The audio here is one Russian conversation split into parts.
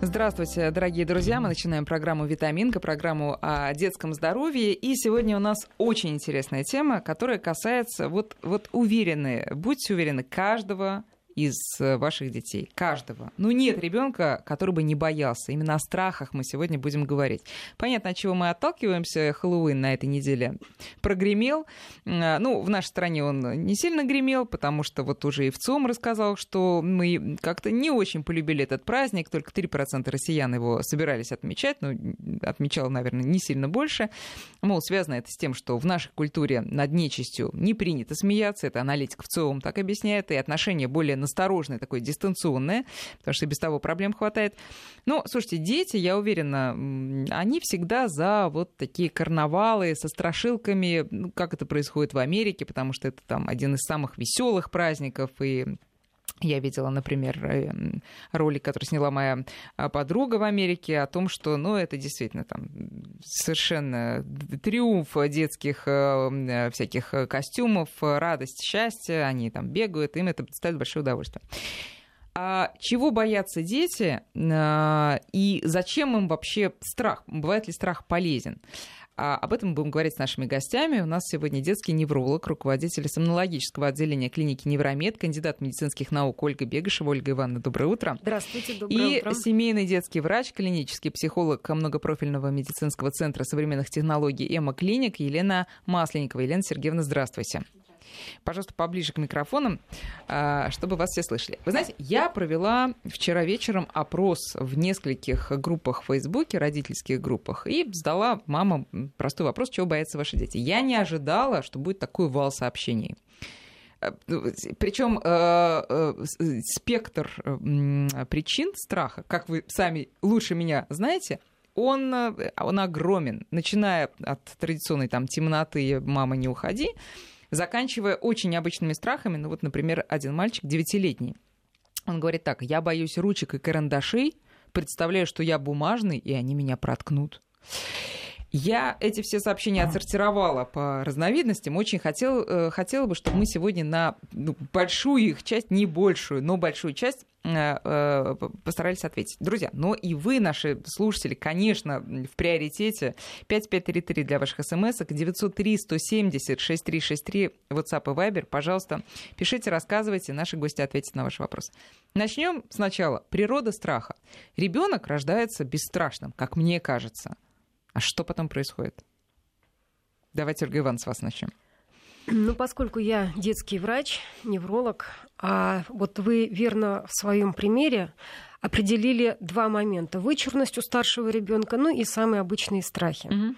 Здравствуйте, дорогие друзья. Мы начинаем программу «Витаминка», программу о детском здоровье. И сегодня у нас очень интересная тема, которая касается, вот уверены, будьте уверены, каждого из ваших детей. Каждого. Ну, нет ребенка, который бы не боялся. Именно о страхах мы сегодня будем говорить. Понятно, от чего мы отталкиваемся. Хэллоуин на этой неделе прогремел. Ну, в нашей стране он не сильно гремел, потому что вот уже и ВЦИОМ рассказал, что мы как-то не очень полюбили этот праздник. Только 3% россиян его собирались отмечать. Ну, отмечал, наверное, не сильно больше. Мол, связано это с тем, что в нашей культуре над нечистью не принято смеяться. Это аналитик ВЦИОМ так объясняет. И отношения более осторожное, такое дистанционное, потому что без того проблем хватает. Но, слушайте, дети, я уверена, они всегда за вот такие карнавалы со страшилками, ну, как это происходит в Америке, потому что это там один из самых веселых праздников, и я видела, например, ролик, который сняла моя подруга в Америке, о том, что, ну, это действительно там совершенно триумф детских всяких костюмов, радость, счастье, они там бегают, им это доставляет большое удовольствие. А чего боятся дети и зачем им вообще страх? Бывает ли страх полезен? Об этом мы будем говорить с нашими гостями. У нас сегодня детский невролог, руководитель сомнологического отделения клиники «Невромед», кандидат медицинских наук Ольга Бегашева. Ольга Ивановна, доброе утро. Здравствуйте, доброе утро. И семейный детский врач, клинический психолог многопрофильного медицинского центра современных технологий «Эмаклиник» Елена Масленникова. Елена Сергеевна, здравствуйте. Пожалуйста, поближе к микрофонам, чтобы вас все слышали. Вы знаете, я провела вчера вечером опрос в нескольких группах в Фейсбуке, родительских группах, и задала мамам простой вопрос, чего боятся ваши дети. Я не ожидала, что будет такой вал сообщений. Причем спектр причин страха, как вы сами лучше меня знаете, он огромен. Начиная от традиционной там, темноты «мама, не уходи», заканчивая очень обычными страхами. Ну вот, например, один мальчик, 9-летний, он говорит так: «Я боюсь ручек и карандашей, представляю, что я бумажный, и они меня проткнут». Я эти все сообщения отсортировала по разновидностям. Очень хотела бы, чтобы мы сегодня на большую их часть, не большую, но большую часть постарались ответить. Друзья, но и вы, наши слушатели, конечно, в приоритете. 5533 для ваших смс-ок, 903-170-6363, WhatsApp и Viber. Пожалуйста, пишите, рассказывайте, наши гости ответят на ваши вопросы. Начнем сначала. Природа страха. Ребенок рождается бесстрашным, как мне кажется. А что потом происходит? Давайте, Ольга Ивановна, с вас начнем. Ну, поскольку я детский врач, невролог, а вот вы верно в своем примере определили два момента: вычурность у старшего ребенка, ну и самые обычные страхи. Угу.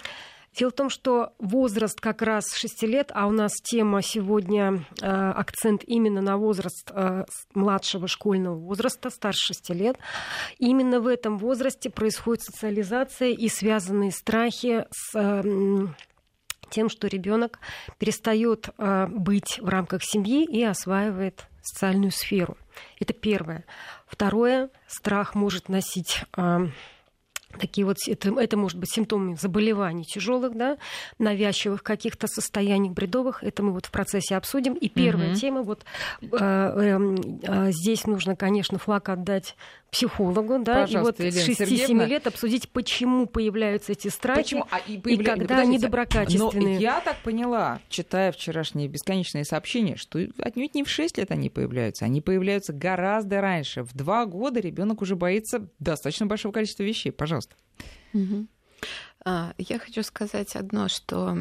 Дело в том, что возраст как раз 6 лет, а у нас тема сегодня, акцент именно на возраст младшего школьного возраста, старше 6 лет. Именно в этом возрасте происходит социализация и связанные страхи с тем, что ребенок перестает быть в рамках семьи и осваивает социальную сферу. Это первое. Второе, страх может носить... такие вот, это может быть симптомы заболеваний тяжелых, да, навязчивых каких-то состояний, бредовых. Это мы вот в процессе обсудим. И первая тема, вот здесь нужно, конечно, флаг отдать психологу, да, пожалуйста, и вот с 6-7 лет обсудить, почему появляются эти страхи, и когда они доброкачественные. Но я так поняла, читая вчерашние бесконечные сообщения, что отнюдь не в 6 лет они появляются. Они появляются гораздо раньше. В 2 года ребенок уже боится достаточно большого количества вещей. Пожалуйста. Угу. Я хочу сказать одно, что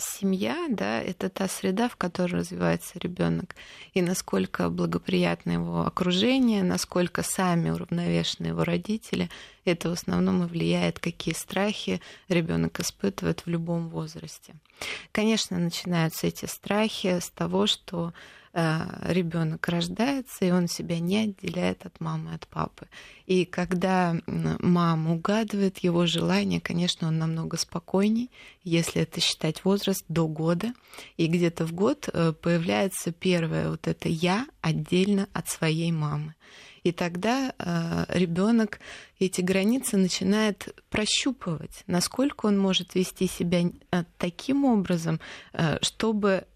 семья, да, это та среда, в которой развивается ребенок, и насколько благоприятно его окружение, насколько сами уравновешены его родители, это в основном и влияет, какие страхи ребенок испытывает в любом возрасте. Конечно, начинаются эти страхи с того, что ребенок рождается, и он себя не отделяет от мамы, от папы. И когда мама угадывает его желание, конечно, он намного спокойней, если это считать возраст до года. И где-то в год появляется первое вот это «я» отдельно от своей мамы. И тогда ребенок эти границы начинает прощупывать, насколько он может вести себя таким образом, чтобы...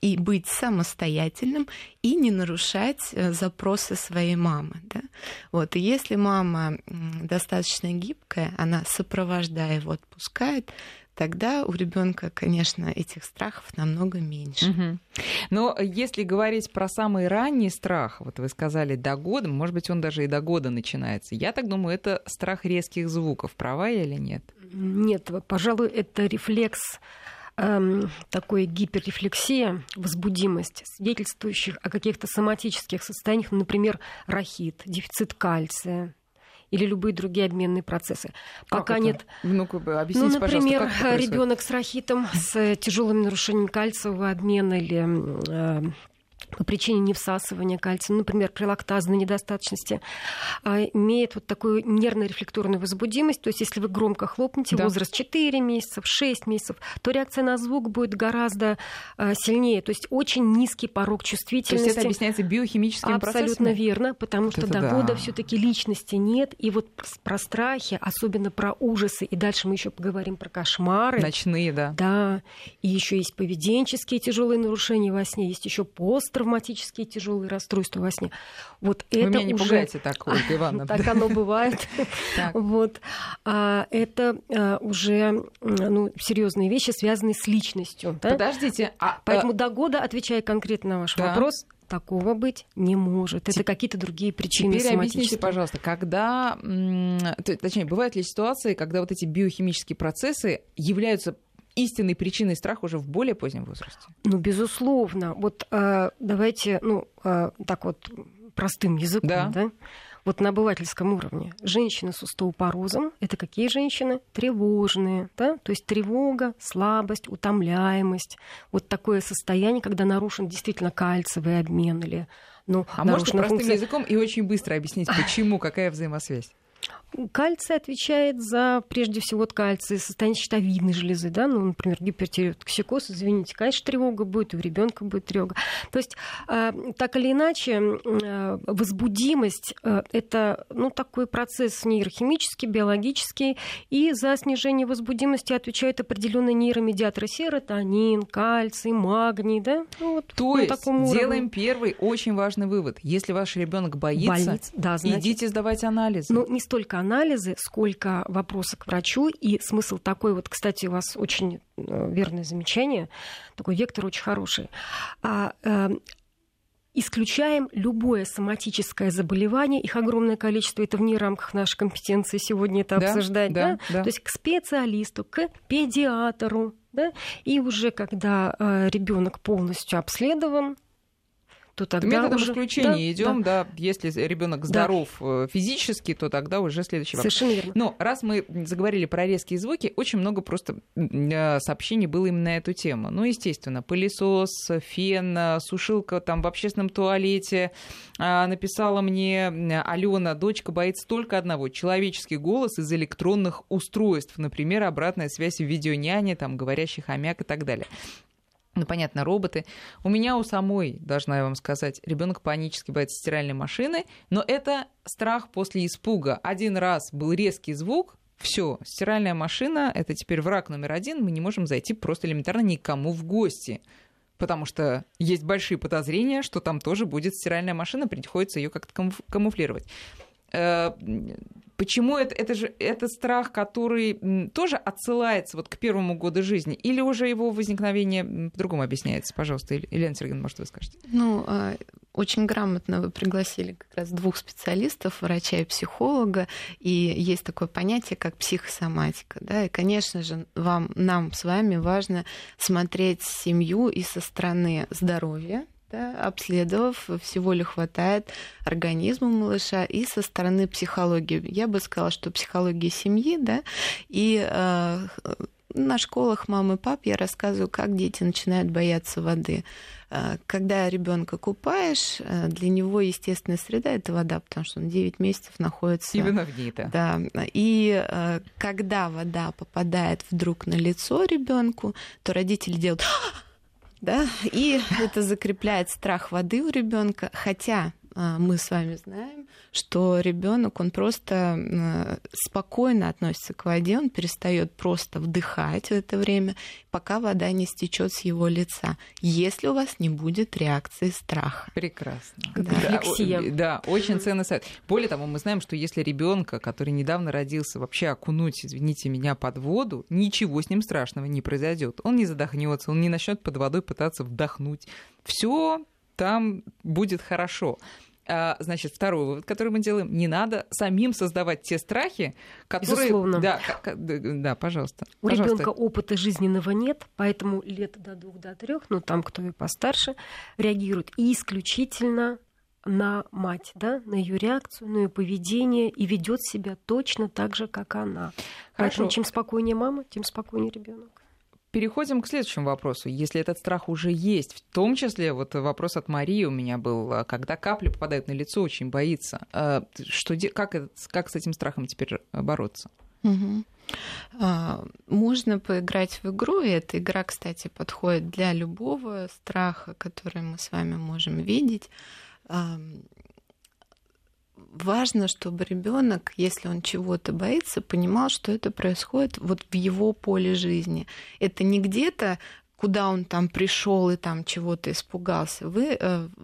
и быть самостоятельным, и не нарушать запросы своей мамы. Да? Вот. И если мама достаточно гибкая, она, сопровождая его, отпускает, тогда у ребенка, конечно, этих страхов намного меньше. Угу. Но если говорить про самый ранний страх, вот вы сказали, до года, может быть, он даже и до года начинается. Я так думаю, это страх резких звуков. Права я или нет? Нет, пожалуй, это рефлекс, такой гиперрефлексия, возбудимость, свидетельствующих о каких-то соматических состояниях, например, рахит, дефицит кальция или любые другие обменные процессы. Пока нет. Ну-ка, объясните, например, ребенок с рахитом, с тяжелыми нарушениями кальциевого обмена или по причине невсасывания кальция, например, при лактазной недостаточности, имеет вот такую нервно-рефлекторную возбудимость. То есть, если вы громко хлопнете, да, возраст 4 месяцев, 6 месяцев, то реакция на звук будет гораздо сильнее. То есть, очень низкий порог чувствительности. То есть, это объясняется биохимическими процессами? Абсолютно верно, потому вот что до года всё-таки личности нет. И вот про страхи, особенно про ужасы, и дальше мы еще поговорим про кошмары. Ночные, да. Да. И еще есть поведенческие тяжелые нарушения во сне, есть еще посттравматические тяжелые расстройства во сне. Вот вы это меня не уже... пугаете так, Ольга Ивановна. Так оно бывает. Это уже серьезные вещи, связанные с личностью. Подождите. Поэтому до года, отвечая конкретно на ваш вопрос, такого быть не может. Это какие-то другие причины соматические. Теперь объясните, пожалуйста, когда... Точнее, бывают ли ситуации, когда вот эти биохимические процессы являются истинной причиной страха уже в более позднем возрасте? Ну, безусловно. Вот давайте, так вот простым языком, да? Вот на обывательском уровне. Женщины с остеопорозом – это какие женщины? Тревожные, да? То есть тревога, слабость, утомляемость. Вот такое состояние, когда нарушен действительно кальциевый обмен или... может, простым языком и очень быстро объяснить, почему, какая взаимосвязь? Кальций отвечает за, прежде всего, кальций, состояние щитовидной железы, да, например, гипертиреотоксикоз, извините, конечно, тревога будет, у ребенка будет тревога. То есть, так или иначе, возбудимость – это такой процесс нейрохимический, биологический, и за снижение возбудимости отвечают определенные нейромедиаторы: серотонин, кальций, магний, да. Делаем первый очень важный вывод: если ваш ребенок боится, идите сдавать анализы. Столько анализы, сколько вопросов к врачу. И смысл такой, вот, кстати, у вас очень верное замечание, такой вектор очень хороший. Исключаем любое соматическое заболевание, их огромное количество, это вне рамках нашей компетенции сегодня это обсуждать. Да? То есть к специалисту, к педиатру. Да? И уже когда ребенок полностью обследован, то тогда методом уже... исключения идем, да. Если ребенок здоров физически, то тогда уже следующий вопрос. Совершенно верно. Но раз мы заговорили про резкие звуки, очень много просто сообщений было именно на эту тему. Естественно, пылесос, фен, сушилка там в общественном туалете. Написала мне Алена: дочка боится только одного — человеческий голос из электронных устройств. Например, обратная связь в видеоняне, там, говорящий хомяк и так далее. Понятно, роботы. У меня у самой, должна я вам сказать, ребенок панически боится стиральной машины, но это страх после испуга. Один раз был резкий звук, все, стиральная машина — это теперь враг номер один, мы не можем зайти просто элементарно никому в гости, потому что есть большие подозрения, что там тоже будет стиральная машина, приходится ее как-то камуфлировать. Почему это страх, который тоже отсылается вот к первому году жизни? Или уже его возникновение по-другому объясняется? Пожалуйста, Елена Сергеевна, может, вы скажете? Очень грамотно вы пригласили как раз двух специалистов, врача и психолога, и есть такое понятие, как психосоматика. Да? И, конечно же, нам с вами важно смотреть семью и со стороны здоровья, обследовав, всего ли хватает организму малыша, и со стороны психологии. Я бы сказала, что психология семьи, и на школах мам и пап я рассказываю, как дети начинают бояться воды. Когда ребенка купаешь, для него естественная среда — это вода, потому что он 9 месяцев находится... Именно в ней, да. И когда вода попадает вдруг на лицо ребенку, то родители делают... И это закрепляет страх воды у ребенка. Хотя мы с вами знаем, что ребенок, он просто спокойно относится к воде, он перестает просто вдыхать в это время, пока вода не стечет с его лица, если у вас не будет реакции страха. Прекрасно. Да. Рефлексия. Да, очень ценный совет. Более того, мы знаем, что если ребенка, который недавно родился, вообще окунуть, извините меня, под воду, ничего с ним страшного не произойдет. Он не задохнется, он не начнет под водой пытаться вдохнуть. Все там будет хорошо. Значит, второй вывод, который мы делаем, не надо самим создавать те страхи, которые... Безусловно. Да, пожалуйста. У ребенка опыта жизненного нет, поэтому лет до 2-3, ну там кто и постарше, реагирует исключительно на мать, да, на ее реакцию, на ее поведение, и ведет себя точно так же, как она. Хорошо. Поэтому чем спокойнее мама, тем спокойнее ребенок. Переходим к следующему вопросу. Если этот страх уже есть, в том числе вот вопрос от Марии у меня был, когда капли попадают на лицо, очень боится. Как с этим страхом теперь бороться? Угу. Можно поиграть в игру, и эта игра, кстати, подходит для любого страха, который мы с вами можем видеть. Важно, чтобы ребенок, если он чего-то боится, понимал, что это происходит вот в его поле жизни. Это не где-то, куда он там пришел и там чего-то испугался. Вы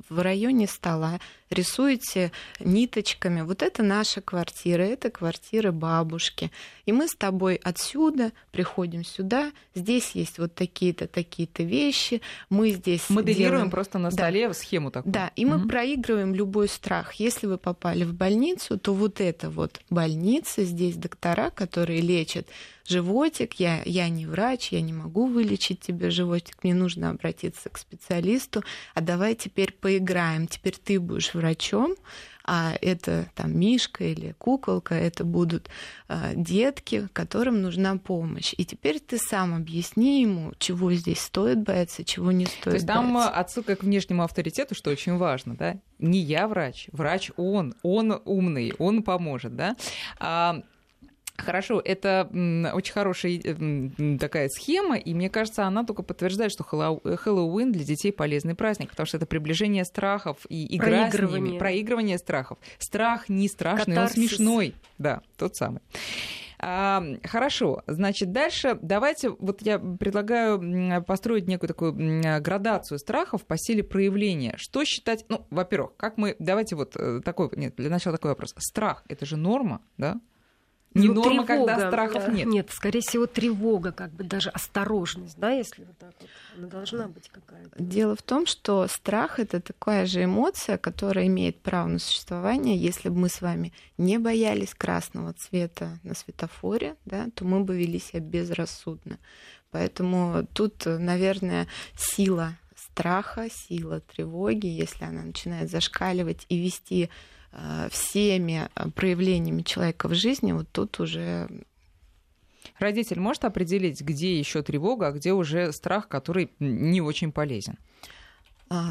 в районе стола рисуете ниточками. Вот это наша квартира, это квартира бабушки. И мы с тобой отсюда приходим сюда. Здесь есть вот такие-то, такие-то вещи. Мы здесь моделируем просто на столе, да, схему такую. Да, и мы проигрываем любой страх. Если вы попали в больницу, то вот это вот больница, здесь доктора, которые лечат животик, я не врач, я не могу вылечить тебе животик, мне нужно обратиться к специалисту, а давай теперь поиграем, теперь ты будешь врачом, а это там мишка или куколка, это будут детки, которым нужна помощь. И теперь ты сам объясни ему, чего здесь стоит бояться, чего не стоит бояться. То есть там отсылка к внешнему авторитету, что очень важно, да? Не я врач он умный, он поможет, да? Хорошо, это очень хорошая такая схема, и мне кажется, она только подтверждает, что Хэллоуин для детей полезный праздник, потому что это приближение страхов и игра с ними, проигрывание страхов. Страх не страшный, катарсис. Он смешной. Да, тот самый. Хорошо, значит, дальше давайте, вот я предлагаю построить некую такую градацию страхов по силе проявления. Что считать, ну, во-первых, как мы, давайте вот такой, нет, для начала такой вопрос. Страх, это же норма, да? Не норма, тревога, когда страхов нет. Нет, скорее всего, тревога, как бы даже осторожность, да, если вот так вот. Она должна быть какая-то. Дело в том, что страх — это такая же эмоция, которая имеет право на существование. Если бы мы с вами не боялись красного цвета на светофоре, да, то мы бы вели себя безрассудно. Поэтому тут, наверное, сила страха, сила тревоги, если она начинает зашкаливать и вести всеми проявлениями человека в жизни, вот тут уже... Родитель может определить, где еще тревога, а где уже страх, который не очень полезен?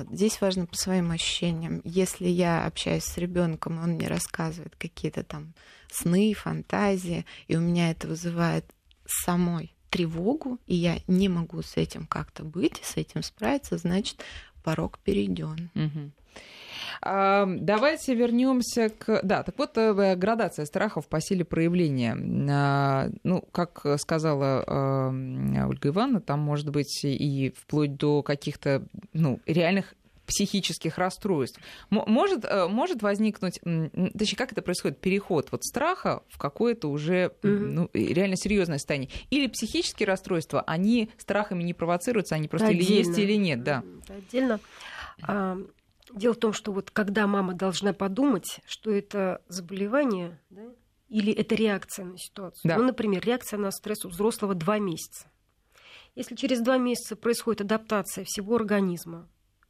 Здесь важно по своим ощущениям. Если я общаюсь с ребенком, он мне рассказывает какие-то там сны, фантазии, и у меня это вызывает самой тревогу, и я не могу с этим как-то быть, с этим справиться, значит, порог перейден. Угу. Давайте вернемся к... Да, так вот, градация страхов по силе проявления. Ну, как сказала Ольга Ивановна, там может быть и вплоть до каких-то, ну, реальных психических расстройств. Может возникнуть... Точнее, как это происходит? Переход от страха в какое-то уже ну, реально серьезное состояние. Или психические расстройства, они страхами не провоцируются, они просто или есть, или нет. Да. Отдельно. Дело в том, что вот когда мама должна подумать, что это заболевание, да, или это реакция на ситуацию. Да. Ну, например, реакция на стресс у взрослого 2 месяца. Если через 2 месяца происходит адаптация всего организма,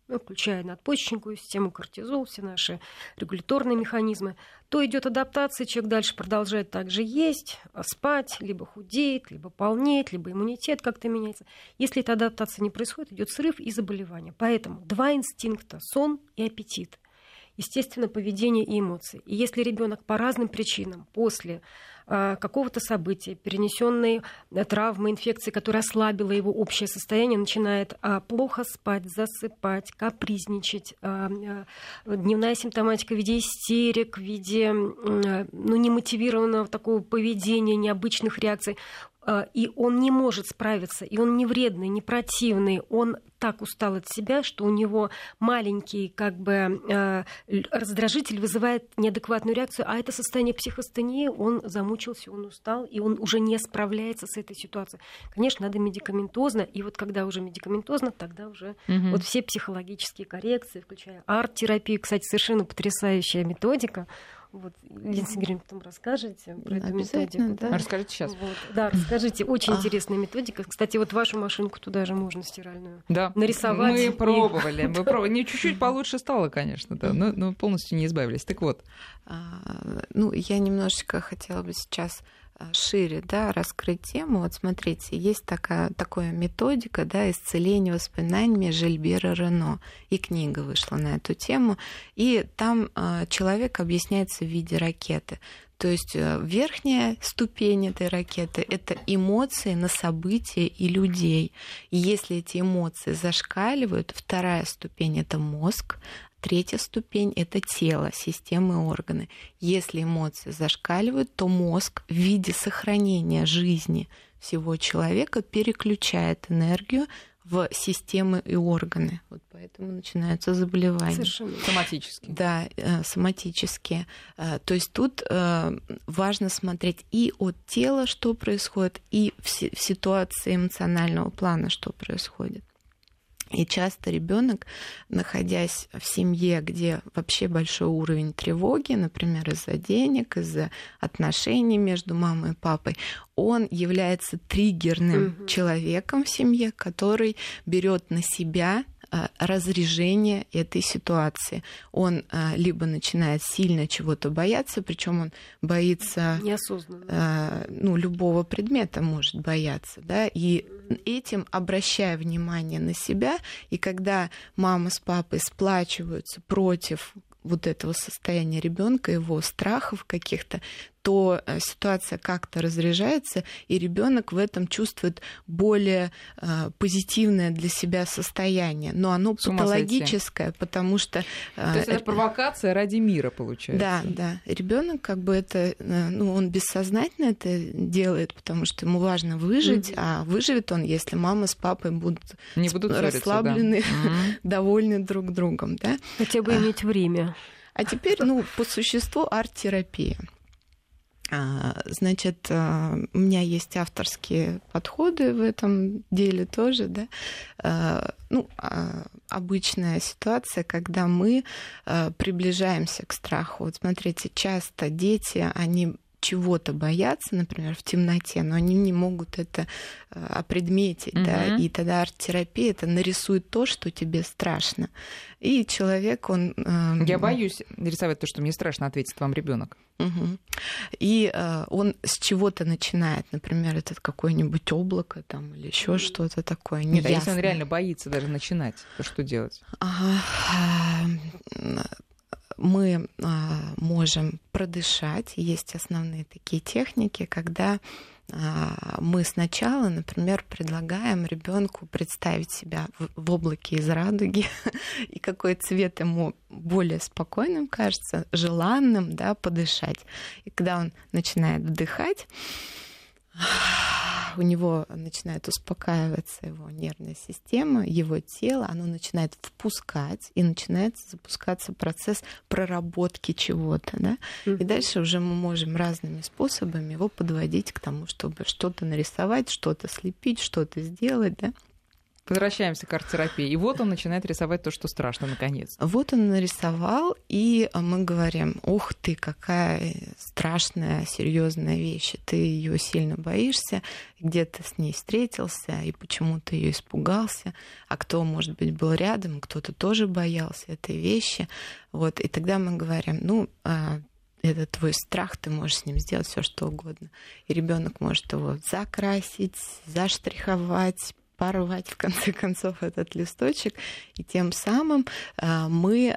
ну, включая надпочечниковую систему, кортизол, все наши регуляторные механизмы, то идет адаптация, человек дальше продолжает также есть, спать, либо худеет, либо полнеет, либо иммунитет как-то меняется. Если эта адаптация не происходит, идет срыв и заболевание. Поэтому 2 инстинкта – сон и аппетит. естественно, поведение и эмоции. И если ребенок по разным причинам после какого-то события, перенесенной травмы, инфекции, которая ослабила его общее состояние, начинает плохо спать, засыпать, капризничать. Дневная симптоматика в виде истерик, в виде немотивированного такого поведения, необычных реакций. И он не может справиться, и он не вредный, не противный, он так устал от себя, что у него маленький раздражитель вызывает неадекватную реакцию, а это состояние психостении, он замучился, он устал, и он уже не справляется с этой ситуацией. Конечно, надо медикаментозно, и вот когда уже медикаментозно, тогда уже вот все психологические коррекции, включая арт-терапию, кстати, совершенно потрясающая методика. Вот, Елена Сергеевна, потом расскажете про эту методику. Да? Расскажите сейчас. Вот, да, расскажите. Очень интересная методика. Кстати, вот вашу машинку туда же можно стиральную нарисовать. Мы пробовали. Мы пробовали. Не чуть-чуть получше стало, конечно, да, но полностью не избавились. Так вот. Я немножечко хотела бы сейчас шире, раскрыть тему. Вот смотрите, есть такая методика, исцеления воспоминаниями Жильбера Рено. И книга вышла на эту тему. И там человек объясняется в виде ракеты. То есть верхняя ступень этой ракеты – это эмоции на события и людей. И если эти эмоции зашкаливают, вторая ступень – это мозг. Третья ступень – это тело, системы и органы. Если эмоции зашкаливают, то мозг в виде сохранения жизни всего человека переключает энергию в системы и органы. Вот поэтому начинаются заболевания. Совершенно. Соматические. Да, соматические. То есть тут важно смотреть и от тела, что происходит, и в ситуации эмоционального плана, что происходит. И часто ребенок, находясь в семье, где вообще большой уровень тревоги, например, из-за денег, из-за отношений между мамой и папой, он является триггерным человеком в семье, который берет на себя разрежение этой ситуации. Он либо начинает сильно чего-то бояться, причем он боится любого предмета может бояться, и этим обращая внимание на себя, и когда мама с папой сплачиваются против вот этого состояния ребенка, его страхов каких-то, то ситуация как-то разряжается, и ребенок в этом чувствует более позитивное для себя состояние. Но оно патологическое, потому что... То есть это провокация ради мира, получается. Да. Ребенок он бессознательно это делает, потому что ему важно выжить, а выживет он, если мама с папой будут расслаблены, довольны друг другом. Да? Хотя бы иметь время. А теперь, по существу, арт-терапия. Значит, у меня есть авторские подходы в этом деле тоже, обычная ситуация, когда мы приближаемся к страху. Вот смотрите, часто дети, они чего-то боятся, например, в темноте, но они не могут это опредметить, и тогда арт-терапия это нарисует то, что тебе страшно. И человек, он... Я боюсь рисовать то, что мне страшно, ответит вам ребенок. И он с чего-то начинает, например, это какое-нибудь облако там, или еще что-то такое. Нет, если он реально боится даже начинать, то что делать? Мы можем продышать. Есть основные такие техники, когда мы сначала, например, предлагаем ребенку представить себя в облаке из радуги, и какой цвет ему более спокойным кажется, желанным, подышать. И когда он начинает вдыхать, у него начинает успокаиваться его нервная система, его тело, оно начинает впускать, и начинает запускаться процесс проработки чего-то. Да? И дальше уже мы можем разными способами его подводить к тому, чтобы что-то нарисовать, что-то слепить, что-то сделать. Да? Возвращаемся к арт-терапии. И вот он начинает рисовать то, что страшно, наконец. Вот он нарисовал, и мы говорим: ух ты, какая страшная, серьезная вещь. Ты ее сильно боишься, где-то с ней встретился, и почему-то ее испугался. А кто, может быть, был рядом, кто-то тоже боялся этой вещи. Вот. И тогда мы говорим: это твой страх, ты можешь с ним сделать все, что угодно. И ребенок может его закрасить, заштриховать, порвать, в конце концов, этот листочек. И тем самым мы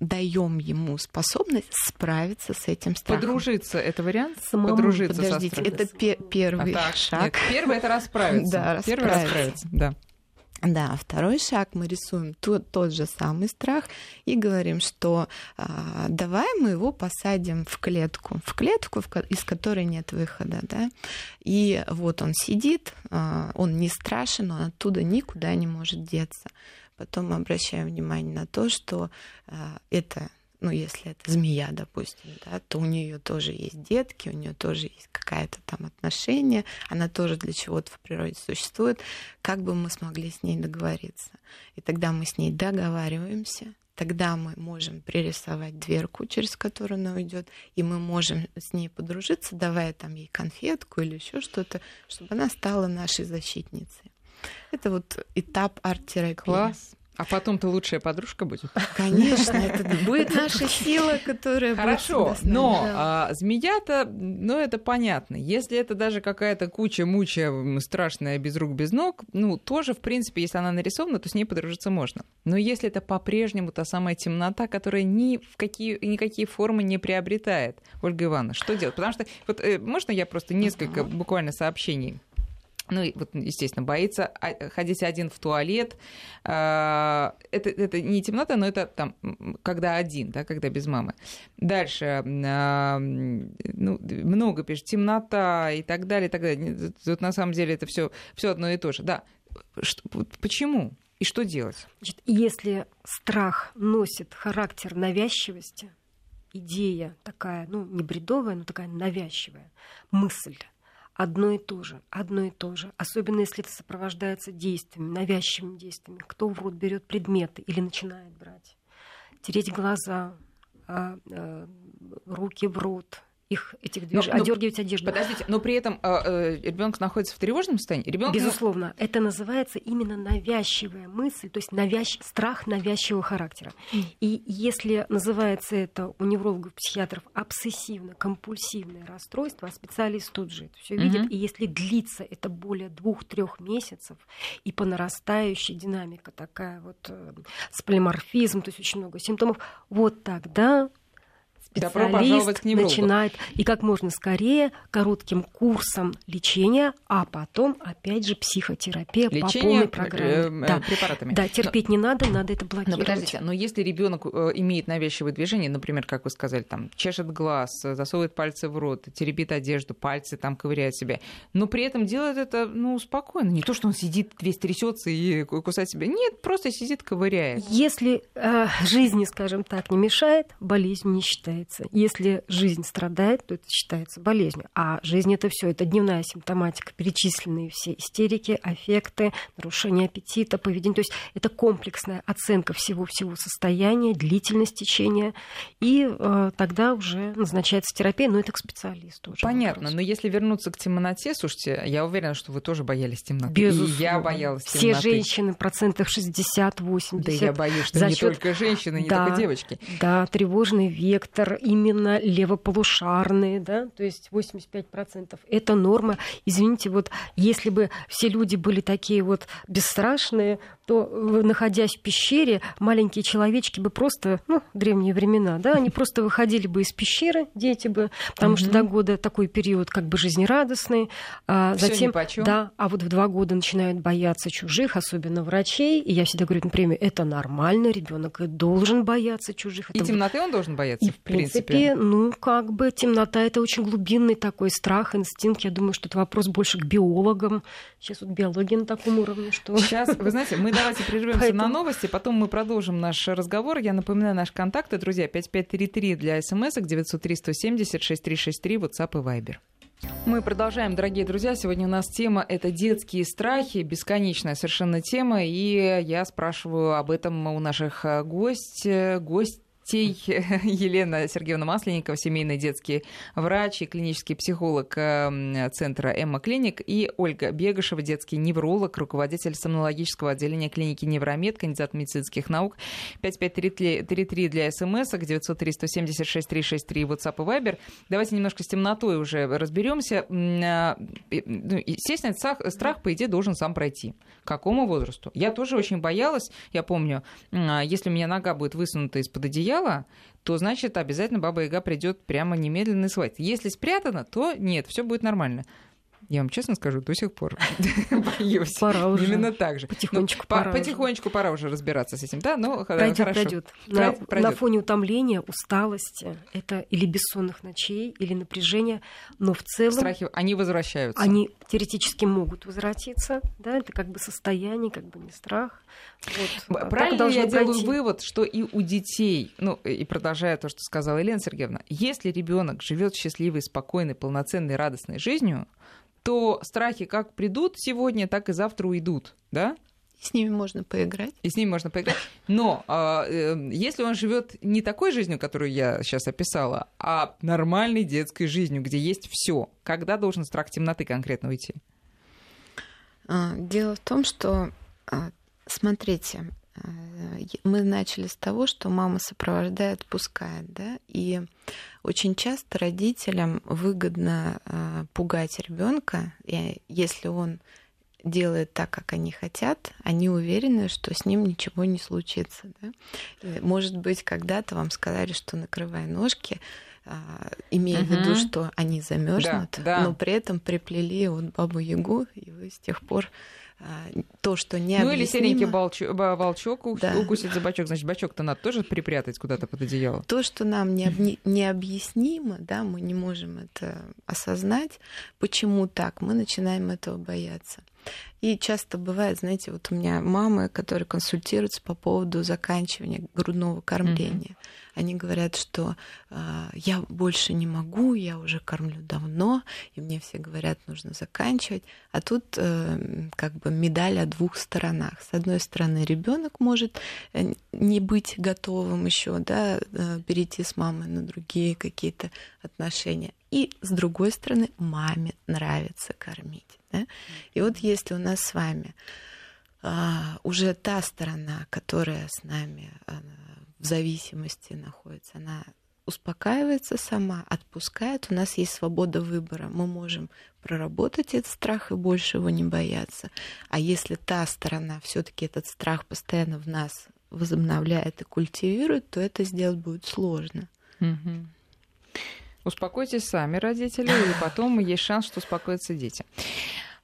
даем ему способность справиться с этим страхом. Подружиться — это вариант? Самому. Подружиться. Подождите, со страхом. Это первый шаг. Нет, первый — это расправиться. Да, первый — расправиться. Да. Да, второй шаг — мы рисуем тот же самый страх и говорим, что давай мы его посадим в клетку, из которой нет выхода, да. И вот он сидит, он не страшен, он оттуда никуда не может деться. Потом обращаем внимание на то, что это, ну, если это змея, допустим, да, то у нее тоже есть детки, у нее тоже есть какая-то там отношение, она тоже для чего-то в природе существует, как бы мы смогли с ней договориться. И тогда мы с ней договариваемся, тогда мы можем пририсовать дверку, через которую она уйдет, и мы можем с ней подружиться, давая там ей конфетку или еще что-то, чтобы она стала нашей защитницей. Это вот этап арт-терапии. Класс. А потом-то лучшая подружка будет? Конечно, это будет наша сила, которая будет. Хорошо, но змея-то, ну, это понятно. Если это даже какая-то куча-муча страшная, без рук, без ног, ну, тоже, в принципе, если она нарисована, то с ней подружиться можно. Но если это по-прежнему та самая темнота, которая никакие формы не приобретает, Ольга Ивановна, что делать? Потому что, вот, можно я просто несколько буквально сообщений? Ну, вот, естественно, боится ходить один в туалет. Это не темнота, но это там, когда один, да, когда без мамы. Дальше, ну, много пишет, темнота и так далее, и так далее. Тут на самом деле это все одно и то же. Да. Почему и что делать? Значит, если страх носит характер навязчивости, идея такая, ну, не бредовая, но такая навязчивая мысль, одно и то же. Особенно, если это сопровождается действиями, навязчивыми действиями. Кто в рот берет предметы или начинает брать? Тереть глаза, руки в рот, одергивать одежду. Подождите, но при этом ребенок находится в тревожном состоянии? Безусловно. Это называется именно навязчивая мысль, то есть страх навязчивого характера. И если называется это у неврологов, психиатров обсессивно-компульсивное расстройство, а специалист тут же это все видит, и если длится это более 2-3 месяцев, и по нарастающей динамика такая вот, полиморфизм, то есть очень много симптомов, вот тогда... Специалист начинает, и как можно скорее, коротким курсом лечения, а потом, опять же, психотерапия лечение по полной программе. Да. Препаратами. Да, терпеть не надо, надо это блокировать. Но подождите, но если ребенок имеет навязчивые движения, например, как вы сказали, там, чешет глаз, засовывает пальцы в рот, теребит одежду, пальцы там ковыряет себя, но при этом делает это, ну, спокойно. Не то, что он сидит, весь трясется и кусает себя. Нет, просто сидит, ковыряет. Если жизни, скажем так, не мешает, болезнь не считает. Если жизнь страдает, то это считается болезнью. А жизнь — это все, это дневная симптоматика, перечисленные все истерики, аффекты, нарушение аппетита, поведение. То есть это комплексная оценка всего-всего состояния, длительность течения. И тогда уже назначается терапия, но это к специалисту уже. Понятно, вопрос. Но если вернуться к темноте, слушайте, я уверена, что вы тоже боялись темноты. Безусловно. И я боялась темноты. Все женщины, 60-80%. Да, я боюсь, что не только женщины, не только девочки. Да, тревожный вектор, именно левополушарные, да, то есть 85%. Это норма. Извините, вот если бы все люди были такие вот бесстрашные, то, находясь в пещере, маленькие человечки бы просто, ну, древние времена, да, они просто выходили бы из пещеры, дети бы, потому что до года такой период как бы жизнерадостный. А затем, да, а вот в 2 года начинают бояться чужих, особенно врачей. И я всегда говорю, например, это нормально, ребенок должен бояться чужих. И темноты он должен бояться. И в принципе, ну, как бы темнота — это очень глубинный такой страх, инстинкт. Я думаю, что это вопрос больше к биологам. Сейчас вот биология на таком уровне, что... Сейчас, вы знаете, мы давайте прервемся на новости, потом мы продолжим наш разговор. Я напоминаю, наши контакты, друзья, 5533 для смс-ок, 903-170-6363, WhatsApp и Viber. Мы продолжаем, дорогие друзья. Сегодня у нас тема — это детские страхи, бесконечная совершенно тема, и я спрашиваю об этом у наших гостей. Елена Сергеевна Масленникова, семейный детский врач и клинический психолог центра «Эмаклиник», и Ольга Бегашева, детский невролог, руководитель сомнологического отделения клиники «Невромед», кандидат медицинских наук. 5533 для смс-ок, 903-170-6363, WhatsApp и Viber. Давайте немножко с темнотой уже разберемся. Естественно, страх, по идее, должен сам пройти. К какому возрасту? Я тоже очень боялась, я помню, если у меня нога будет высунута из-под одеяла, одеяло, то, значит, обязательно Баба-Яга придет прямо немедленно и схватит. Если спрятано, то нет, все будет нормально. Я вам честно скажу, до сих пор боюсь. Пора уже. Именно так же. Потихонечку пора уже разбираться с этим. Да, но пройдет. На фоне утомления, усталости, это или бессонных ночей, или напряжения, но в целом... Страхи, они возвращаются. Они теоретически могут возвратиться. Да, это как бы состояние, как бы не страх. Вот. Правильно я делаю вывод, что и у детей, ну и продолжая то, что сказала Елена Сергеевна, если ребенок живет счастливой, спокойной, полноценной, радостной жизнью, то страхи как придут сегодня, так и завтра уйдут, да? С ними можно поиграть. И с ними можно поиграть. Но если он живет не такой жизнью, которую я сейчас описала, а нормальной детской жизнью, где есть все, когда должен страх темноты конкретно уйти? Дело в том, что, смотрите, мы начали с того, что мама сопровождает, пускает, да, и очень часто родителям выгодно пугать ребенка, если он делает так, как они хотят, они уверены, что с ним ничего не случится, да? Может быть, когда-то вам сказали, что накрывай ножки, имея в виду, что они замерзнут, но при этом приплели вот Бабу-Ягу, и вы с тех пор то, что необъяснимо... Ну или серенький волчок укусит за бочок, значит, бочок-то надо тоже припрятать куда-то под одеяло. То, что нам необъяснимо, да, мы не можем это осознать, почему так, мы начинаем этого бояться. И часто бывает, знаете, вот у меня мамы, которые консультируются по поводу заканчивания грудного кормления. Они говорят, что я больше не могу, я уже кормлю давно, и мне все говорят, нужно заканчивать. А тут как бы медаль о двух сторонах. С одной стороны, ребенок может не быть готовым еще, да, перейти с мамой на другие какие-то отношения. И, с другой стороны, маме нравится кормить. Да? И вот если у нас с вами уже та сторона, которая с нами в зависимости находится, она успокаивается сама, отпускает, у нас есть свобода выбора, мы можем проработать этот страх и больше его не бояться. А если та сторона все-таки этот страх постоянно в нас возобновляет и культивирует, то это сделать будет сложно. Mm-hmm. Успокойтесь сами, родители, и потом есть шанс, что успокоятся дети.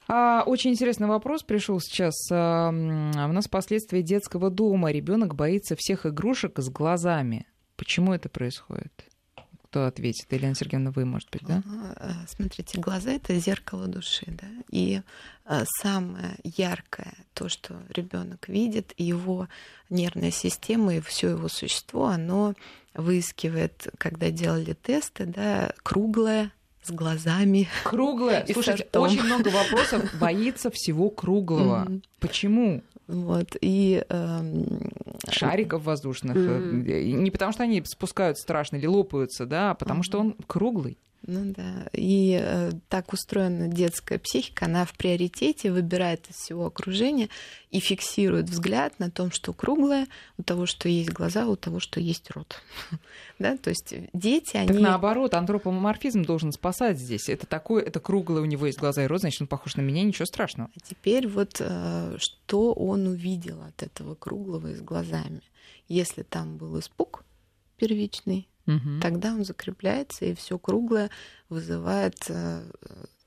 Очень интересный вопрос пришел сейчас. У нас последствия детского дома. Ребенок боится всех игрушек с глазами. Почему это происходит? Кто ответит? Елена Сергеевна, вы, может быть, да? Смотрите, глаза — это зеркало души, да? И самое яркое, то, что ребенок видит, его нервная система и все его существо, оно выискивает, когда делали тесты, да, круглое, с глазами. Круглое. Слушайте, очень много вопросов. Боится всего круглого. Почему? Вот, и шариков воздушных. Не потому что они спускают страшно или лопаются, да, а потому что он круглый. Ну да. И так устроена детская психика, она в приоритете выбирает из всего окружения и фиксирует взгляд на том, что круглое, у того, что есть глаза, у того, что есть рот. Да? То есть дети, они... Так наоборот, антропоморфизм должен спасать здесь. Это такое, это круглое, у него есть глаза и рот, значит, он похож на меня, ничего страшного. А теперь вот что он увидел от этого круглого и с глазами. Если там был испуг первичный, тогда он закрепляется, и все круглое вызывает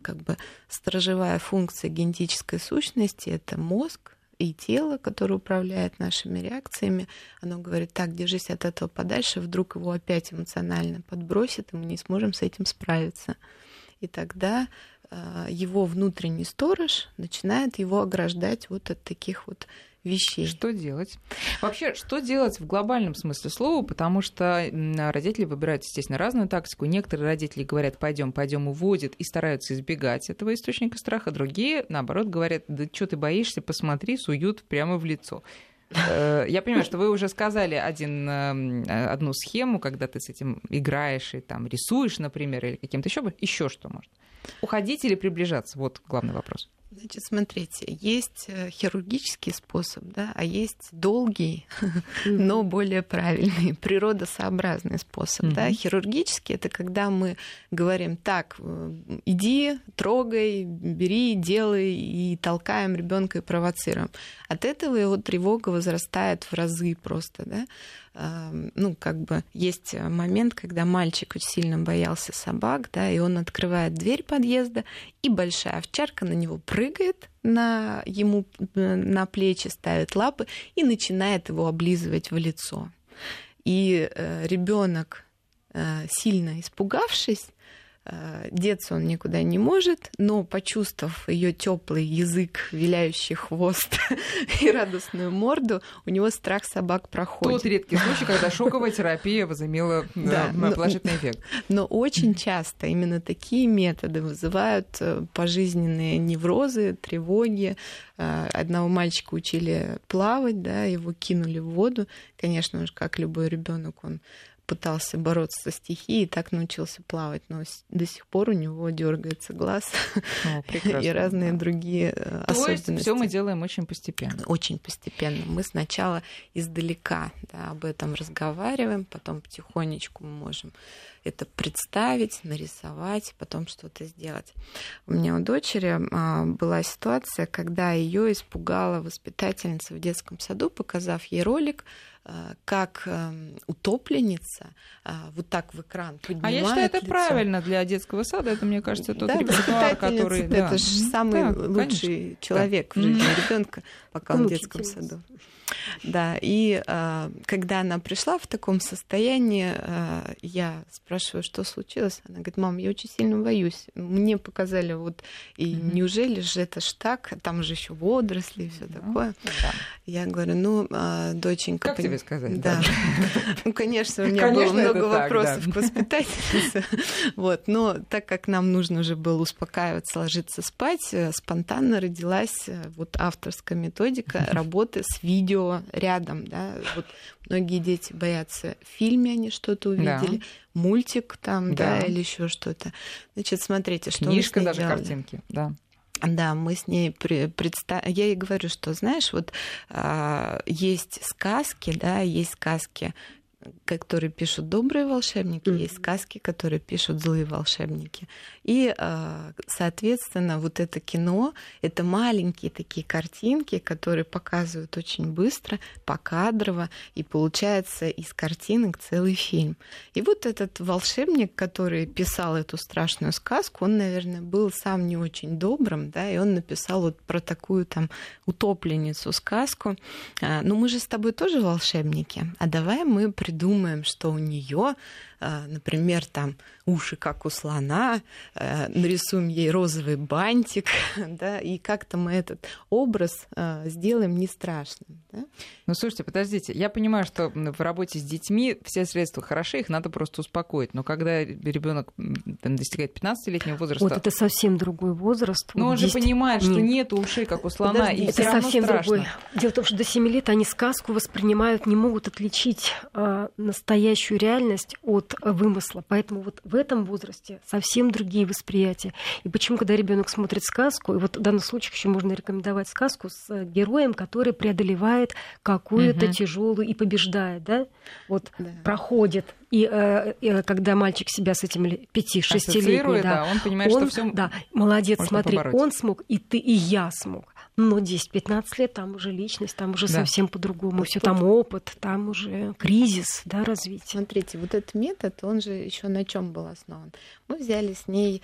как бы сторожевая функция генетической сущности, это мозг и тело, которое управляет нашими реакциями, оно говорит, так, держись от этого подальше, вдруг его опять эмоционально подбросит, и мы не сможем с этим справиться. И тогда его внутренний сторож начинает его ограждать вот от таких вот вещей. Что делать? Вообще, что делать в глобальном смысле слова, потому что родители выбирают, естественно, разную тактику. Некоторые родители говорят, пойдем, уводят, и стараются избегать этого источника страха. Другие, наоборот, говорят, да что ты боишься, посмотри, суют прямо в лицо. Я понимаю, что вы уже сказали одну схему, когда ты с этим играешь и там рисуешь, например, или каким-то еще что может. Уходить или приближаться? Вот главный вопрос. Значит, смотрите, есть хирургический способ, да, а есть долгий, но более правильный, природосообразный способ. Да. Хирургический — это когда мы говорим: так, иди, трогай, бери, делай, и толкаем ребенка и провоцируем. От этого его тревога возрастает в разы просто, да. Ну, как бы есть момент, когда мальчик очень сильно боялся собак, да, и он открывает дверь подъезда, и большая овчарка на него прыгает, ему на плечи ставит лапы и начинает его облизывать в лицо. И ребенок, сильно испугавшись, деться он никуда не может, но, почувствовав ее теплый язык, виляющий хвост и радостную морду, у него страх собак проходит. Тот редкий случай, когда шоковая терапия возымела положительный эффект. Но очень часто именно такие методы вызывают пожизненные неврозы, тревоги. Одного мальчика учили плавать, да, его кинули в воду. Конечно, уж как любой ребенок, он пытался бороться со стихией, и так научился плавать, но до сих пор у него дергается глаз и разные другие особенности. То есть все мы делаем очень постепенно. Очень постепенно. Мы сначала издалека, да, об этом разговариваем, потом потихонечку мы можем это представить, нарисовать, потом что-то сделать. У меня у дочери была ситуация, когда ее испугала воспитательница в детском саду, показав ей ролик, как утопленница вот так в экран поднимает лицо. А я считаю, это лицо правильно для детского сада. Это, мне кажется, тот репертуар, который... Да, это же самый лучший человек в жизни ребенка, пока он в детском саду. Да, и когда она пришла в таком состоянии, я спрашиваю, что случилось. Она говорит: мам, я очень сильно боюсь. Мне показали вот, и неужели же это ж так? Там же еще водоросли и все такое. Я говорю: ну, доченька... Как тебе сказать? Да. Ну, конечно, у меня было много вопросов к воспитательнице. Но так как нам нужно уже было успокаиваться, ложиться спать, спонтанно родилась вот авторская методика работы с видео рядом, да, вот многие дети боятся, в фильме они что-то увидели, мультик там, да, или еще что-то. Значит, смотрите, что книжка, мы с ней даже делали. Картинки, да. Да, мы с ней представили. Я ей говорю, что, знаешь, вот есть сказки, да, есть сказки, которые пишут добрые волшебники, есть сказки, которые пишут злые волшебники. И, соответственно, вот это кино, это маленькие такие картинки, которые показывают очень быстро, покадрово, и получается из картинок целый фильм. И вот этот волшебник, который писал эту страшную сказку, он, наверное, был сам не очень добрым, да, и он написал вот про такую там утопленницу сказку. Ну, мы же с тобой тоже волшебники, а давай мы придумаем, что у нее, например, там уши как у слона, нарисуем ей розовый бантик, да, и как-то мы этот образ сделаем не страшным. Да? Ну, слушайте, подождите, я понимаю, что в работе с детьми все средства хороши, их надо просто успокоить, но когда ребенок достигает 15-летнего возраста... Вот это совсем другой возраст. Но он же понимает, что нет ушей как у слона, подожди, и всё равно совсем страшно. Другой. Дело в том, что до 7 лет они сказку воспринимают, не могут отличить настоящую реальность от вымысла. Поэтому вот в этом возрасте совсем другие восприятия. И почему, когда ребенок смотрит сказку, и вот в данном случае еще можно рекомендовать сказку с героем, который преодолевает какую-то тяжелую и побеждает, да? Вот проходит. И когда мальчик себя с этим 5-6-летним, да, он понимает, что всё, да, молодец, смотри, побороть. Он смог, и ты, и я смог. Но 10-15 лет, там уже личность, там уже совсем по-другому. Все там опыт, там уже кризис, да, развитие. Смотрите, вот этот метод, он же еще на чем был основан? Мы взяли с ней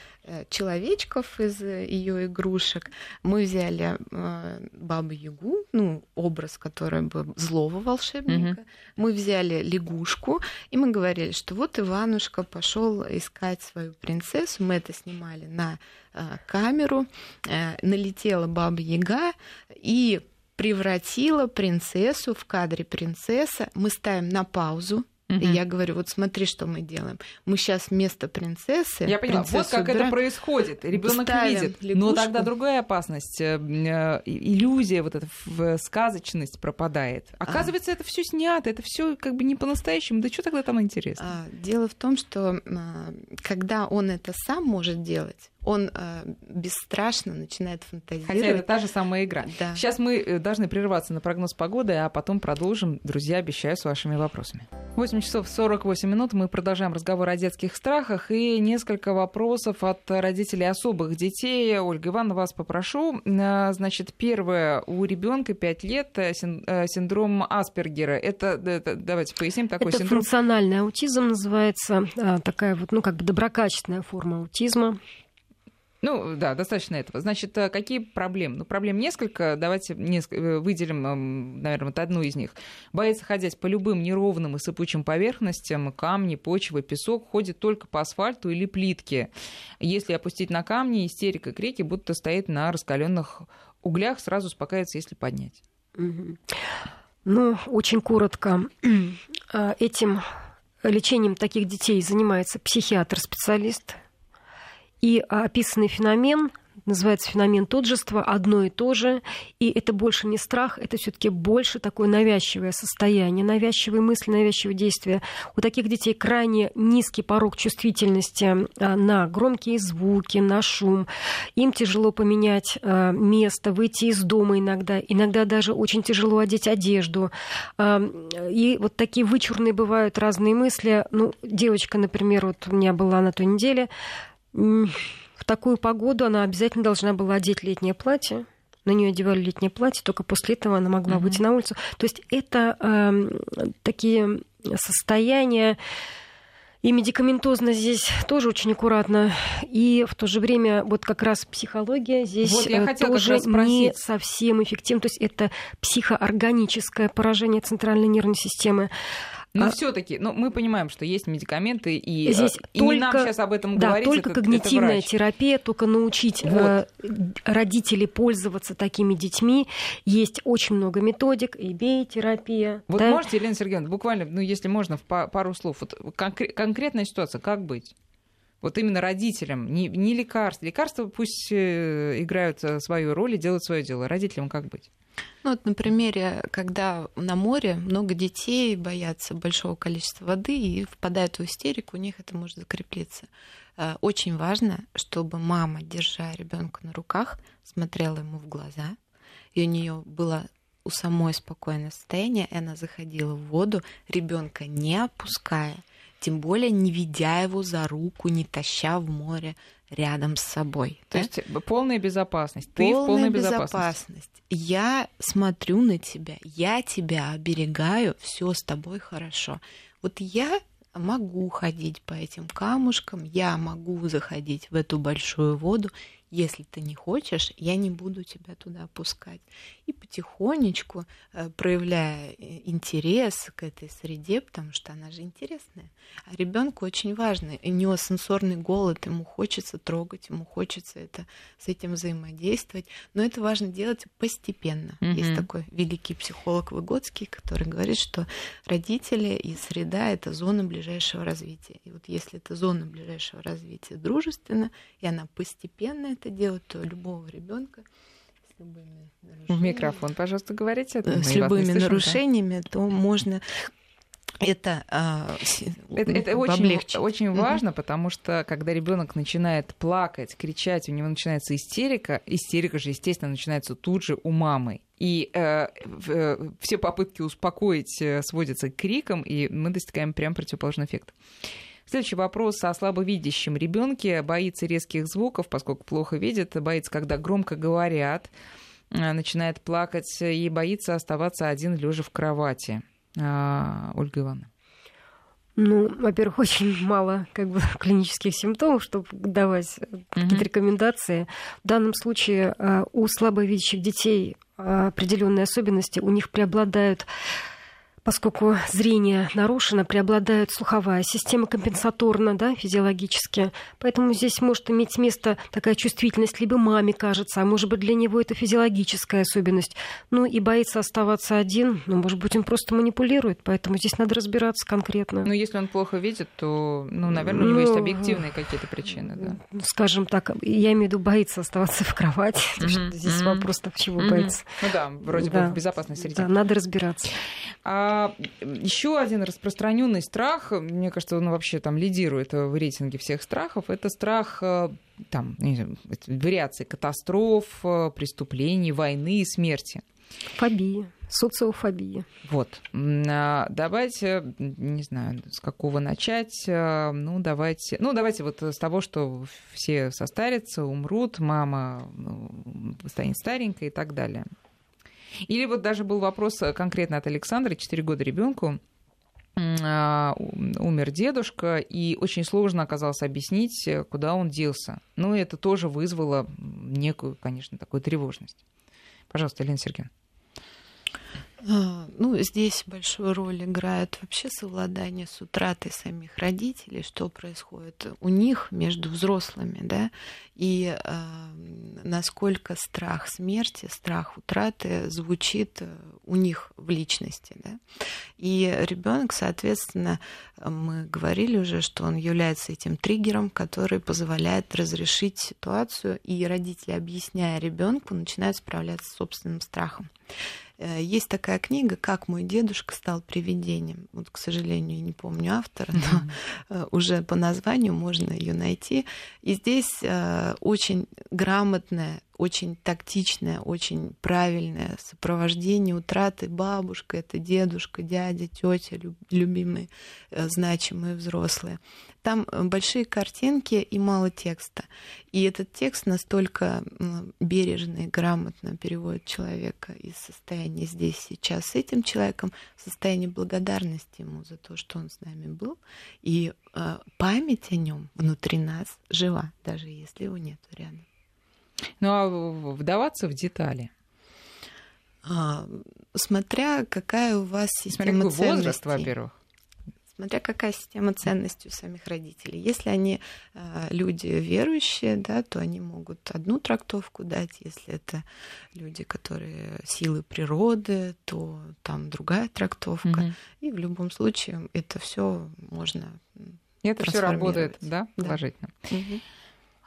человечков из ее игрушек, мы взяли Бабу-Ягу, ну, образ, который был злого волшебника, мы взяли лягушку, и мы говорили, что вот Иванушка пошел искать свою принцессу, мы это снимали на камеру, налетела Баба-Яга и превратила принцессу, в кадре принцесса, мы ставим на паузу И я говорю, вот смотри, что мы делаем. Мы сейчас вместо принцессы... Я поняла, вот как это происходит. Ребенок видит. Лягушку. Но тогда другая опасность. Иллюзия, вот эта сказочность пропадает. Оказывается, это все снято, это все как бы не по-настоящему. Да что тогда там интересно? Дело в том, что когда он это сам может делать, он бесстрашно начинает фантазировать. Хотя это та же самая игра. Да. Сейчас мы должны прерваться на прогноз погоды, а потом продолжим, друзья, обещаю, с вашими вопросами. 8 часов 48 минут. Мы продолжаем разговор о детских страхах и несколько вопросов от родителей особых детей. Ольга Ивановна, вас попрошу. Значит, первое. У ребенка 5 лет синдром Аспергера. Это давайте поясним такой это синдром. Это функциональный аутизм называется. Такая вот, ну, как бы доброкачественная форма аутизма. Ну, да, достаточно этого. Значит, какие проблемы? Ну, проблем несколько. Давайте выделим, наверное, вот одну из них. Боится ходить по любым неровным и сыпучим поверхностям. Камни, почва, песок. Ходит только по асфальту или плитке. Если опустить на камни, истерика, крики, будто стоит на раскаленных углях. Сразу успокаивается, если поднять. Ну, очень коротко. Этим лечением таких детей занимается психиатр-специалист. И описанный феномен называется феномен тотжества, одно и то же. И это больше не страх, это все-таки больше такое навязчивое состояние, навязчивые мысли, навязчивые действия. У таких детей крайне низкий порог чувствительности на громкие звуки, на шум. Им тяжело поменять место, выйти из дома иногда. Иногда даже очень тяжело одеть одежду. И вот такие вычурные бывают разные мысли. Ну, девочка, например, вот у меня была на той неделе. В такую погоду она обязательно должна была одеть летнее платье. На нее одевали летнее платье, только после этого она могла выйти на улицу. То есть это такие состояния, и медикаментозно здесь тоже очень аккуратно. И в то же время вот как раз психология здесь вот я тоже не совсем эффективна. То есть это психоорганическое поражение центральной нервной системы. Но все-таки, мы понимаем, что есть медикаменты, и, здесь и только, не нам сейчас об этом говорить. Да, только когнитивная терапия, только научить родителей пользоваться такими детьми. Есть очень много методик, и биотерапия. Вот да? Можете, Елена Сергеевна, буквально, если можно, в пару слов. Вот конкретная ситуация, как быть? Вот именно родителям, не лекарства. Лекарства пусть играют свою роль и делают свое дело. Родителям как быть? Ну, вот на примере, когда на море много детей боятся большого количества воды и впадают в истерику, у них это может закрепиться. Очень важно, чтобы мама, держа ребенка на руках, смотрела ему в глаза, и у нее было у самой спокойное состояние, и она заходила в воду, ребенка не опуская, тем более не ведя его за руку, не таща в море рядом с собой. То есть полная безопасность. Ты в полной безопасности. Я смотрю на тебя, я тебя оберегаю, все с тобой хорошо. Вот я могу ходить по этим камушкам, я могу заходить в эту большую воду. Если ты не хочешь, я не буду тебя туда опускать. И потихонечку, проявляя интерес к этой среде, потому что она же интересная, а ребенку очень важно. У него сенсорный голод, ему хочется трогать, ему хочется с этим взаимодействовать. Но это важно делать постепенно. Есть такой великий психолог Выготский, который говорит, что родители и среда — это зона ближайшего развития. И вот если эта зона ближайшего развития дружественна, и она постепенно это делать, то любого ребенка с любыми нарушениями, в микрофон, пожалуйста, говорите, с любыми нарушениями, да? То можно это облегчить. Очень важно, потому что когда ребенок начинает плакать, кричать, у него начинается истерика. Истерика же, естественно, начинается тут же у мамы. И все попытки успокоить сводятся к крикам, и мы достигаем прям противоположный эффект. Следующий вопрос о слабовидящем ребенке. Боится резких звуков, поскольку плохо видит. Боится, когда громко говорят, начинает плакать и боится оставаться один лежа в кровати. Ольга Ивановна. Ну, во-первых, очень мало клинических симптомов, чтобы давать какие-то рекомендации. В данном случае у слабовидящих детей определенные особенности. У них преобладают поскольку зрение нарушено, преобладает слуховая система компенсаторно, да, физиологически. Поэтому здесь может иметь место такая чувствительность, либо маме кажется, а может быть для него это физиологическая особенность. Ну и боится оставаться один, ну может быть он просто манипулирует, поэтому здесь надо разбираться конкретно. Но если он плохо видит, то, ну, наверное, у него есть объективные какие-то причины, да? Скажем так, я имею в виду боится оставаться в кровати. Здесь вопрос, чего боится. Ну да, вроде бы в безопасной среде. Да, надо разбираться. Еще один распространенный страх, мне кажется, он вообще там лидирует в рейтинге всех страхов, это страх там, не знаю, вариации катастроф, преступлений, войны и смерти. Фобия, социофобия. Вот. Давайте, не знаю, с какого начать. Ну, давайте вот с того, что все состарятся, умрут, мама станет старенькой и так далее. Или вот даже был вопрос конкретно от Александра, 4 года ребенку, умер дедушка, и очень сложно оказалось объяснить, куда он делся. Ну, это тоже вызвало некую, конечно, такую тревожность. Пожалуйста, Елена Сергеевна. Ну, здесь большую роль играет вообще совладание с утратой самих родителей, что происходит у них между взрослыми, да, и насколько страх смерти, страх утраты звучит у них в личности, да. И ребенок, соответственно, мы говорили уже, что он является этим триггером, который позволяет разрешить ситуацию, и родители, объясняя ребенку, начинают справляться с собственным страхом. Есть такая книга «Как мой дедушка стал привидением». Вот, к сожалению, я не помню автора, но уже по названию можно ее найти. И здесь очень грамотная, очень тактичное, очень правильное сопровождение утраты. Бабушка, это дедушка, дядя, тетя, любимые, значимые взрослые. Там большие картинки и мало текста. И этот текст настолько бережно и грамотно переводит человека из состояния здесь сейчас с этим человеком в состояние благодарности ему за то, что он с нами был. И память о нем внутри нас жива, даже если его нет рядом. Ну, а вдаваться в детали? Смотря какая у вас система ценностей. Возраст, во-первых. Смотря какая система ценностей у самих родителей. Если они люди верующие, да, то они могут одну трактовку дать. Если это люди, которые силы природы, то там другая трактовка. И в любом случае это все можно это все работает, да, положительно. Да.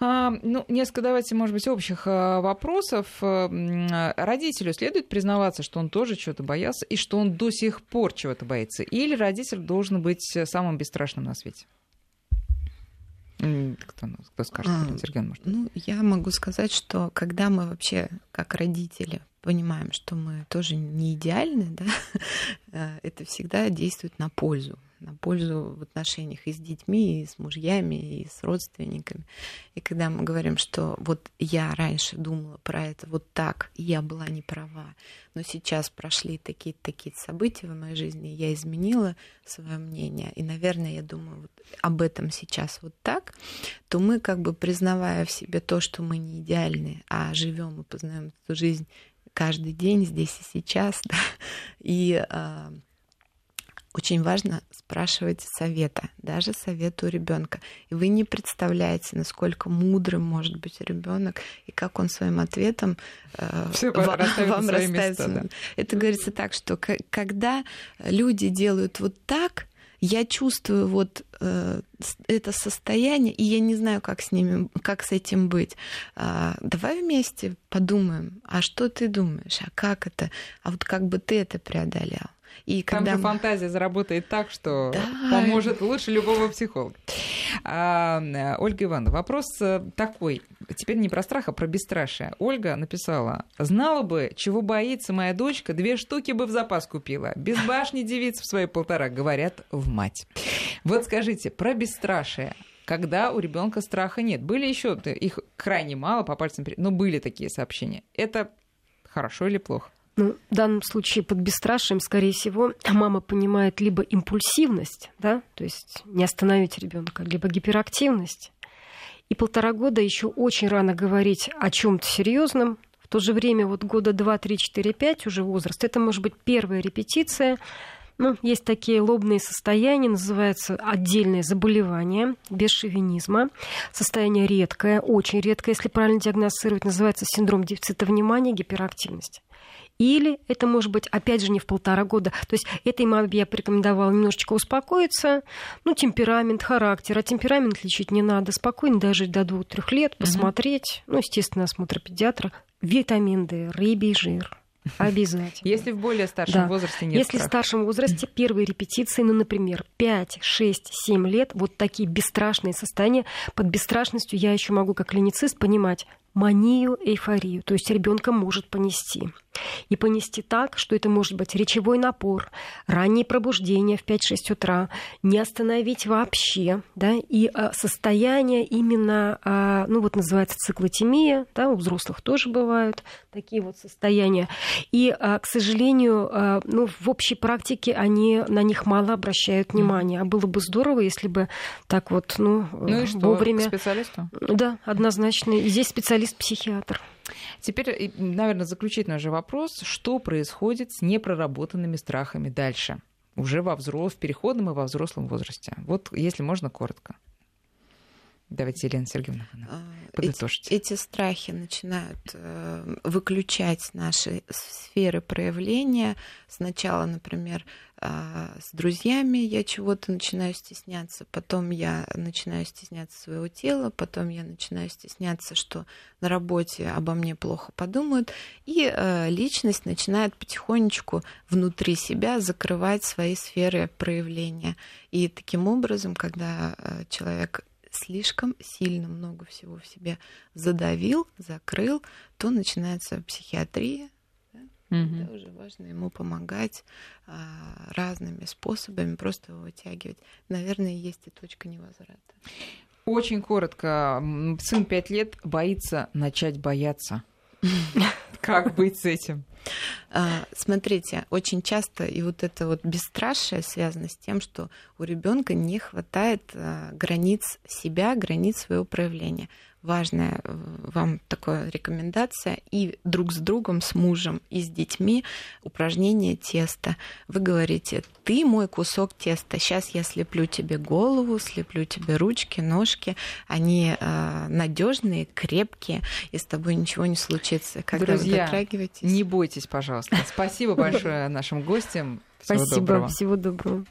Ну, несколько, давайте, может быть, общих вопросов. Родителю следует признаваться, что он тоже чего-то боялся и что он до сих пор чего-то боится? Или родитель должен быть самым бесстрашным на свете? Кто скажет? Сергей, может. Ну, я могу сказать, что когда мы вообще, как родители, понимаем, что мы тоже не идеальны, да, это всегда действует на пользу в отношениях и с детьми, и с мужьями, и с родственниками. И когда мы говорим, что вот я раньше думала про это вот так, и я была не права, но сейчас прошли такие-то события в моей жизни, я изменила свое мнение, и, наверное, я думаю вот об этом сейчас вот так, то мы, как бы признавая в себе то, что мы не идеальны, а живем и познаем эту жизнь каждый день, здесь и сейчас, да, и... Очень важно спрашивать совета, даже совета у ребенка. И вы не представляете, насколько мудрым может быть ребенок и как он своим ответом вам расставится. Да. Это говорится так, что когда люди делают вот так, я чувствую вот это состояние, и я не знаю, как с этим быть. Давай вместе подумаем, а что ты думаешь, а как это, а вот как бы ты это преодолел. И там же фантазия заработает так, что поможет лучше любого психолога. Ольга Ивановна, вопрос такой. Теперь не про страх, а про бесстрашие. Ольга написала: знала бы, чего боится моя дочка, 2 штуки бы в запас купила. Без башни девиц в свои 1,5, говорят, в мать. Вот скажите, про бесстрашие. Когда у ребенка страха нет. Были еще, их крайне мало, по пальцам, но были такие сообщения. Это хорошо или плохо? Ну, в данном случае под бесстрашием, скорее всего, мама понимает либо импульсивность, да, то есть не остановить ребенка, либо гиперактивность. И 1,5 года еще очень рано говорить о чем-то серьезном. В то же время вот года 2, 3, 4, 5 уже возраст. Это может быть первая репетиция. Ну, есть такие лобные состояния, называются отдельные заболевания, без шовинизма. Состояние редкое, очень редкое, если правильно диагностировать, называется синдром дефицита внимания, гиперактивность. Или это может быть, опять же, не в 1,5 года. То есть этой маме я порекомендовала немножечко успокоиться. Ну, темперамент, характер. А темперамент лечить не надо. Спокойно дожить до 2-3 лет, посмотреть. Ну, естественно, осмотр педиатра. Витамин D, рыбий жир. Обязательно. Если в более старшем возрасте нет. Если в старшем возрасте первые репетиции, ну, например, 5, 6, 7 лет, вот такие бесстрашные состояния. Под бесстрашностью я еще могу, как клиницист, понимать манию, эйфорию. То есть ребенка может понести. И понести так, что это может быть речевой напор, раннее пробуждение в 5-6 утра, не остановить вообще, да, и состояние именно, ну вот называется циклотемия, да, у взрослых тоже бывают такие вот состояния. И, к сожалению, ну, в общей практике они на них мало обращают внимания. А было бы здорово, если бы так вот, ну, ну и что, вовремя... к специалисту? Да, однозначно. И здесь специалист-психиатр. Теперь, наверное, заключительный же вопрос, что происходит с непроработанными страхами дальше, уже в переходном и во взрослом возрасте. Вот, если можно, коротко. Давайте, Елена Сергеевна, подытожите. Эти страхи начинают выключать наши сферы проявления. Сначала, например, с друзьями я чего-то начинаю стесняться, потом я начинаю стесняться своего тела, потом я начинаю стесняться, что на работе обо мне плохо подумают, и личность начинает потихонечку внутри себя закрывать свои сферы проявления. И таким образом, когда человек слишком сильно много всего в себе задавил, закрыл, то начинается психиатрия. Да? Тогда уже важно ему помогать разными способами, просто его вытягивать. Наверное, есть и точка невозврата. Очень коротко. Сын 5 лет боится начать бояться. Как быть с этим? Смотрите, очень часто и вот это вот бесстрашие связано с тем, что у ребенка не хватает границ себя, границ своего проявления. Важная вам такая рекомендация. И друг с другом, с мужем и с детьми упражнение теста. Вы говорите: ты мой кусок теста, сейчас я слеплю тебе голову, слеплю тебе ручки, ножки. Они надежные, крепкие, и с тобой ничего не случится. Когда друзья, вы дотрагиваетесь... не бойтесь, пожалуйста. Спасибо большое нашим гостям. Всего доброго.